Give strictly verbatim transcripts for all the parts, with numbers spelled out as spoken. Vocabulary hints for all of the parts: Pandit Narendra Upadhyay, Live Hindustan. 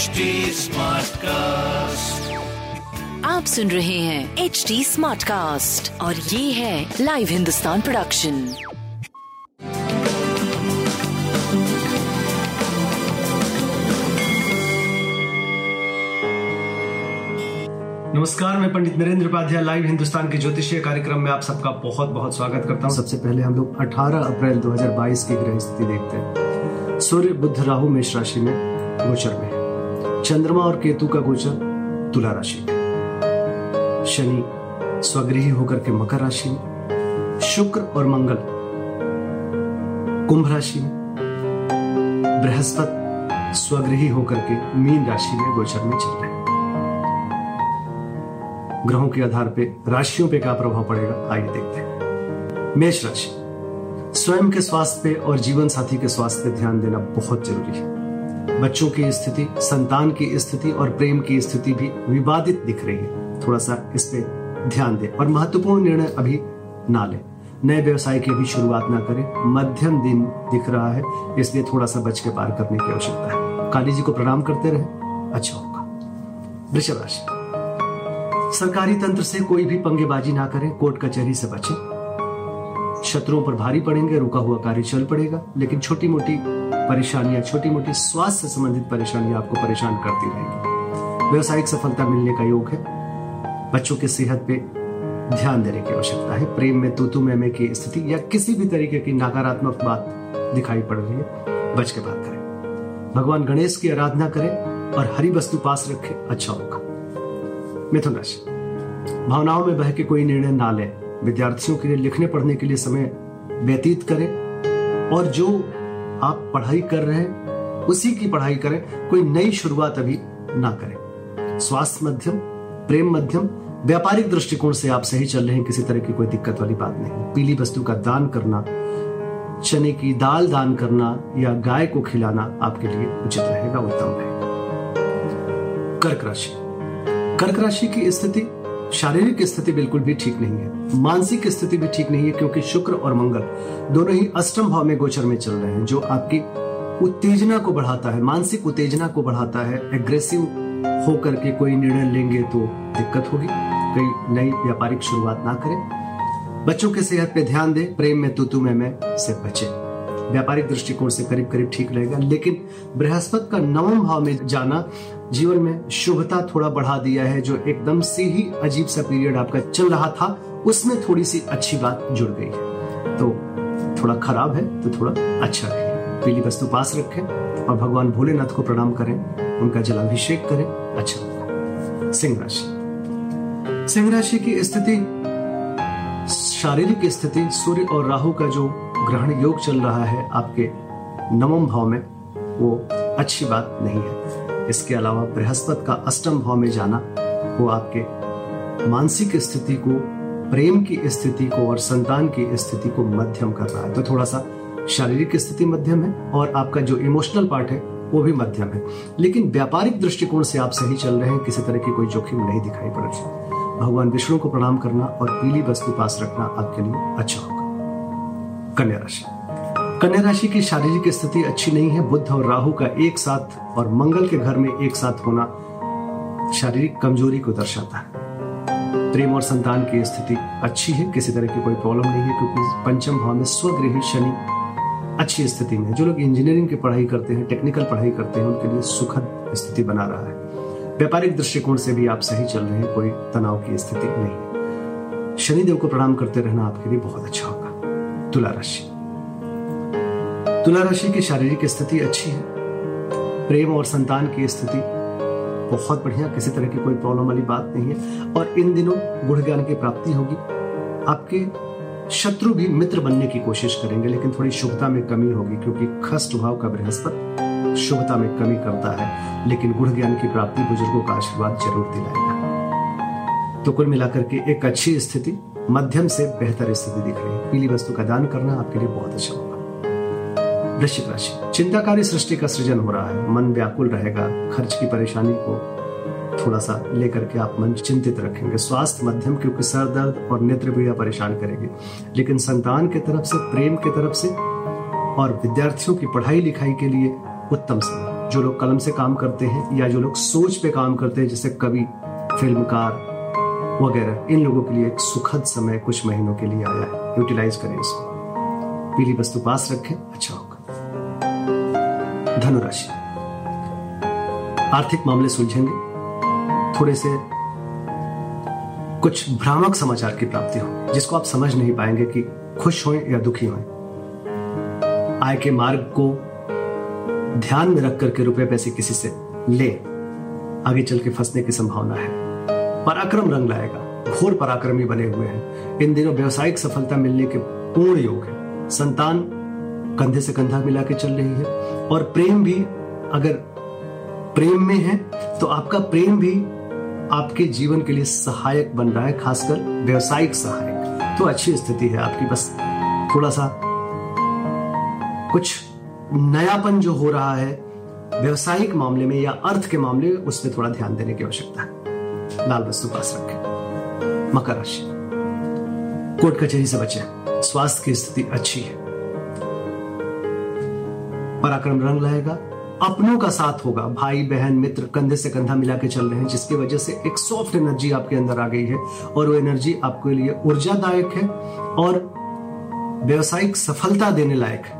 Smart cast, आप सुन रहे हैं एच डी स्मार्ट कास्ट और ये है लाइव हिंदुस्तान प्रोडक्शन। नमस्कार, मैं पंडित नरेंद्र उपाध्याय लाइव हिंदुस्तान के ज्योतिषीय कार्यक्रम में आप सबका बहुत बहुत स्वागत करता हूँ। सबसे पहले हम लोग अठारह अप्रैल दो हज़ार बाईस की ग्रह स्थिति देखते हैं। सूर्य बुध राहु मेष राशि में गोचर में, चंद्रमा और केतु का गोचर तुला राशि में, शनि स्वगृही होकर के मकर राशि में, शुक्र और मंगल कुंभ राशि में, बृहस्पति स्वगृही होकर के मीन राशि में गोचर में चल रहे हैं। ग्रहों के आधार पर राशियों पे क्या प्रभाव पड़ेगा, आइए देखते हैं। मेष राशि, स्वयं के स्वास्थ्य पे और जीवन साथी के स्वास्थ्य पे ध्यान देना बहुत जरूरी है। बच्चों की स्थिति, संतान की स्थिति और प्रेम की स्थिति भी विवादित दिख रही है, थोड़ा सा इस पे ध्यान दें और महत्वपूर्ण निर्णय अभी ना लें। नए व्यवसाय की भी शुरुआत ना करें, मध्यम दिन दिख रहा है, इसलिए थोड़ा सा बच के पार करने की आवश्यकता है। काली जी को प्रणाम करते रहें, अच्छा होगा। वृषभ राशि, सरकारी तंत्र से कोई भी पंगेबाजी ना करें, कोर्ट कचहरी से बचें, शत्रुओं पर भारी पड़ेंगे, रुका हुआ कार्य चल पड़ेगा, लेकिन छोटी मोटी परेशानियां, छोटी मोटी स्वास्थ्य से संबंधित परेशानियां आपको परेशान करती रहेंगी। व्यवसायिक सफलता मिलने का योग है, बच्चों की सेहत पे ध्यान देने की आवश्यकता है। प्रेम में तूतू मैमे की स्थिति या किसी भी तरीके की नकारात्मक बात दिखाई पड़ रही है, बच के बात करें। भगवान गणेश की आराधना करें और हरी वस्तु पास रखें, अच्छा होगा। मिथुन राशि, भावनाओं में बह के कोई निर्णय ना लें। विद्यार्थियों के लिए लिखने पढ़ने के लिए समय व्यतीत करें और जो आप पढ़ाई कर रहे हैं उसी की पढ़ाई करें, कोई नई शुरुआत अभी ना करें। स्वास्थ्य मध्यम, प्रेम मध्यम, व्यापारिक दृष्टिकोण से आप सही चल रहे हैं, किसी तरह की कोई दिक्कत वाली बात नहीं। पीली वस्तु का दान करना, चने की दाल दान करना या गाय को खिलाना आपके लिए उचित रहेगा, उत्तम रहेगा। कर्क राशि, कर्क राशि की स्थिति, शारीरिक स्थिति बिल्कुल भी ठीक नहीं है, मानसिक स्थिति भी ठीक नहीं है, क्योंकि शुक्र और मंगल दोनों ही अष्टम भाव में गोचर में चल रहे हैं, जो आपकी उत्तेजना को बढ़ाता है, मानसिक उत्तेजना को बढ़ाता है। एग्रेसिव होकर के कोई निर्णय लेंगे तो दिक्कत होगी, कोई नई व्यापारिक शुरुआत ना करें। बच्चों के सेहत पे ध्यान दें, प्रेम में तूतू में मैं से बचें। व्यापारिक दृष्टिकोण से करीब करीब ठीक रहेगा, लेकिन बृहस्पति का नवम भाव में जाना जीवन में शुभता थोड़ा बढ़ा दिया है। जो एकदम से ही अजीब सा पीरियड आपका चल रहा था, उसमें थोड़ी सी अच्छी बात जुड़ गई है, तो थोड़ा खराब है तो थोड़ा अच्छा है। पीली वस्तु पास रखें और भगवान भोलेनाथ को प्रणाम करें, उनका जलाभिषेक करें, अच्छा होगा। सिंह राशि, सिंह राशि की स्थिति, शारीरिक स्थिति, सूर्य और राहु का जो ग्रहण योग चल रहा है आपके नवम भाव में, वो अच्छी बात नहीं है। इसके अलावा बृहस्पति का अष्टम भाव में जाना, वो आपके मानसिक स्थिति को, प्रेम की स्थिति को और संतान की स्थिति को मध्यम कर रहा है, तो थोड़ा सा शारीरिक स्थिति मध्यम है और आपका जो इमोशनल पार्ट है वो भी मध्यम है। लेकिन व्यापारिक दृष्टिकोण से आप सही चल रहे हैं, किसी तरह की कोई जोखिम नहीं दिखाई पड़ रही। भगवान विष्णु को प्रणाम करना और पीली वस्तु पास रखना आपके लिए अच्छा होगा। कन्या राशि, कन्या राशि की शारीरिक स्थिति अच्छी नहीं है। बुध और राहु का एक साथ और मंगल के घर में एक साथ होना शारीरिक कमजोरी को दर्शाता है। प्रेम और संतान की स्थिति अच्छी है, किसी तरह की कोई प्रॉब्लम नहीं है, क्योंकि पंचम भाव में स्वगृही शनि अच्छी स्थिति में है। जो लोग इंजीनियरिंग की पढ़ाई करते हैं, टेक्निकल पढ़ाई करते हैं, उनके लिए सुखद स्थिति बना रहा है। व्यापारिक दृष्टिकोण से भी आप सही चल रहे हैं, कोई तनाव की स्थिति नहीं है। शनिदेव को प्रणाम करते रहना आपके लिए बहुत अच्छा होगा। तुला राशि, तुला राशि की शारीरिक स्थिति अच्छी है। प्रेम और संतान की स्थिति बहुत बढ़िया, किसी तरह की कोई प्रॉब्लम वाली बात नहीं है और इन दिनों गुढ़ ज्ञान की प्राप्ति होगी। आपके शत्रु भी मित्र बनने की कोशिश करेंगे, लेकिन थोड़ी शुभता में कमी होगी, क्योंकि खष्ट भाव का बृहस्पति शुभता में कमी करता है, लेकिन गुढ़ ज्ञान की प्राप्ति बुजुर्गों का आशीर्वाद जरूर दिलाएगा। तो कुल मिलाकर के एक अच्छी स्थिति, मध्यम से बेहतर स्थिति दिख रही है। पीली वस्तु का दान करना आपके लिए बहुत अच्छा होगा। वृश्चिक राशि, चिंताकारी सृष्टि का सृजन हो रहा है, मन व्याकुल रहेगा, खर्च की परेशानी को थोड़ा सा लेकर के आप मन चिंतित रखेंगे। स्वास्थ्य मध्यम, क्योंकि सर दर्द और नेत्र पीड़ा परेशान करेगी, लेकिन संतान की तरफ से, प्रेम की तरफ से और विद्यार्थियों की पढ़ाई लिखाई के लिए उत्तम समय। जो लोग कलम से काम करते हैं या जो लोग सोच पे काम करते हैं, जैसे कवि, फिल्मकार वगैरह, इन लोगों के लिए एक सुखद समय कुछ महीनों के लिए आया है। यूटिलाइज करें इसको। पीली वस्तु पास रखें, अच्छा होगा। धनुराशि, आर्थिक मामले सुलझेंगे, थोड़े से कुछ भ्रामक समाचार की प्राप्ति हो जिसको आप समझ नहीं पाएंगे कि खुश होएं या दुखी होएं। आय के मार्ग को ध्यान में रख करके रुपए पैसे किसी से ले, आगे चल के फंसने की संभावना है। पराक्रम रंग लाएगा, घोर पराक्रमी बने हुए हैं। इन दिनों व्यावसायिक सफलता मिलने के पूर्ण योग है। संतान कंधे से कंधा मिला के चल रही है, और प्रेम भी, अगर प्रेम में है तो आपका प्रेम भी आपके जीवन के लिए सहायक बन रहा है, खासकर व्यावसायिक सहायक। तो अच्छी स्थिति है आपकी, बस थोड़ा सा कुछ नयापन जो हो रहा है व्यावसायिक मामले में या अर्थ के मामले में, उस पर थोड़ा ध्यान देने की आवश्यकता है। लाल वस्तु पास रखें। मकर राशि, कोर्ट कचहरी से बचें, स्वास्थ्य की स्थिति अच्छी है। पराक्रम रंग लाएगा, अपनों का साथ होगा, भाई बहन मित्र कंधे से कंधा मिला के चल रहे हैं, जिसकी वजह से एक सॉफ्ट एनर्जी आपके अंदर आ गई है, और वो एनर्जी आपके लिए ऊर्जादायक है और व्यावसायिक सफलता देने लायक है।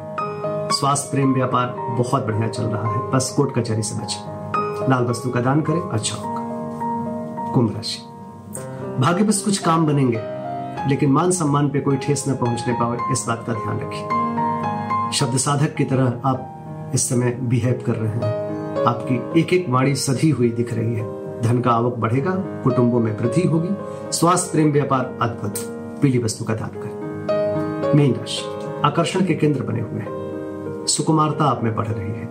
स्वास्थ्य, प्रेम, व्यापार बहुत बढ़िया चल रहा है, बस कोर्ट कचहरी से बचें। लाल वस्तु का दान करें, अच्छा होगा। कुंभ राशि, भाग्य बस कुछ काम बनेंगे, लेकिन मान सम्मान पे कोई ठेस न पहुंचने पाए, इस बात का ध्यान रखिए। शब्द साधक की तरह आप इस समय बिहेव कर रहे हैं, आपकी एक एक वाणी सधी हुई दिख रही है। धन का आवक बढ़ेगा, कुटुंबों में वृद्धि होगी, स्वास्थ्य, प्रेम, व्यापार अद्भुत। पीली वस्तु का दान करें। मीन राशि, आकर्षण के केंद्र बने हुए हैं, सुकुमारता आप में बढ़ रही है,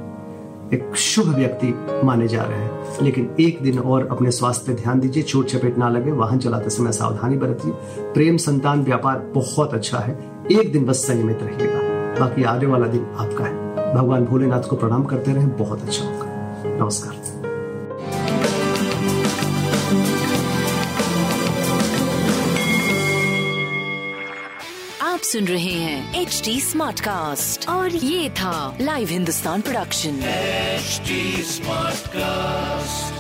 एक शुभ व्यक्ति माने जा रहे हैं, लेकिन एक दिन और अपने स्वास्थ्य पे ध्यान दीजिए, चोट चपेट ना लगे, वाहन चलाते समय सावधानी बरतिए। प्रेम, संतान, व्यापार बहुत अच्छा है, एक दिन बस संयमित रहिएगा, बाकी आने वाला दिन आपका है। भगवान भोलेनाथ को प्रणाम करते रहें, बहुत अच्छा होगा। नमस्कार। आप सुन रहे हैं एच डी स्मार्ट कास्ट, और ये था live Hindustan production H D smart cast.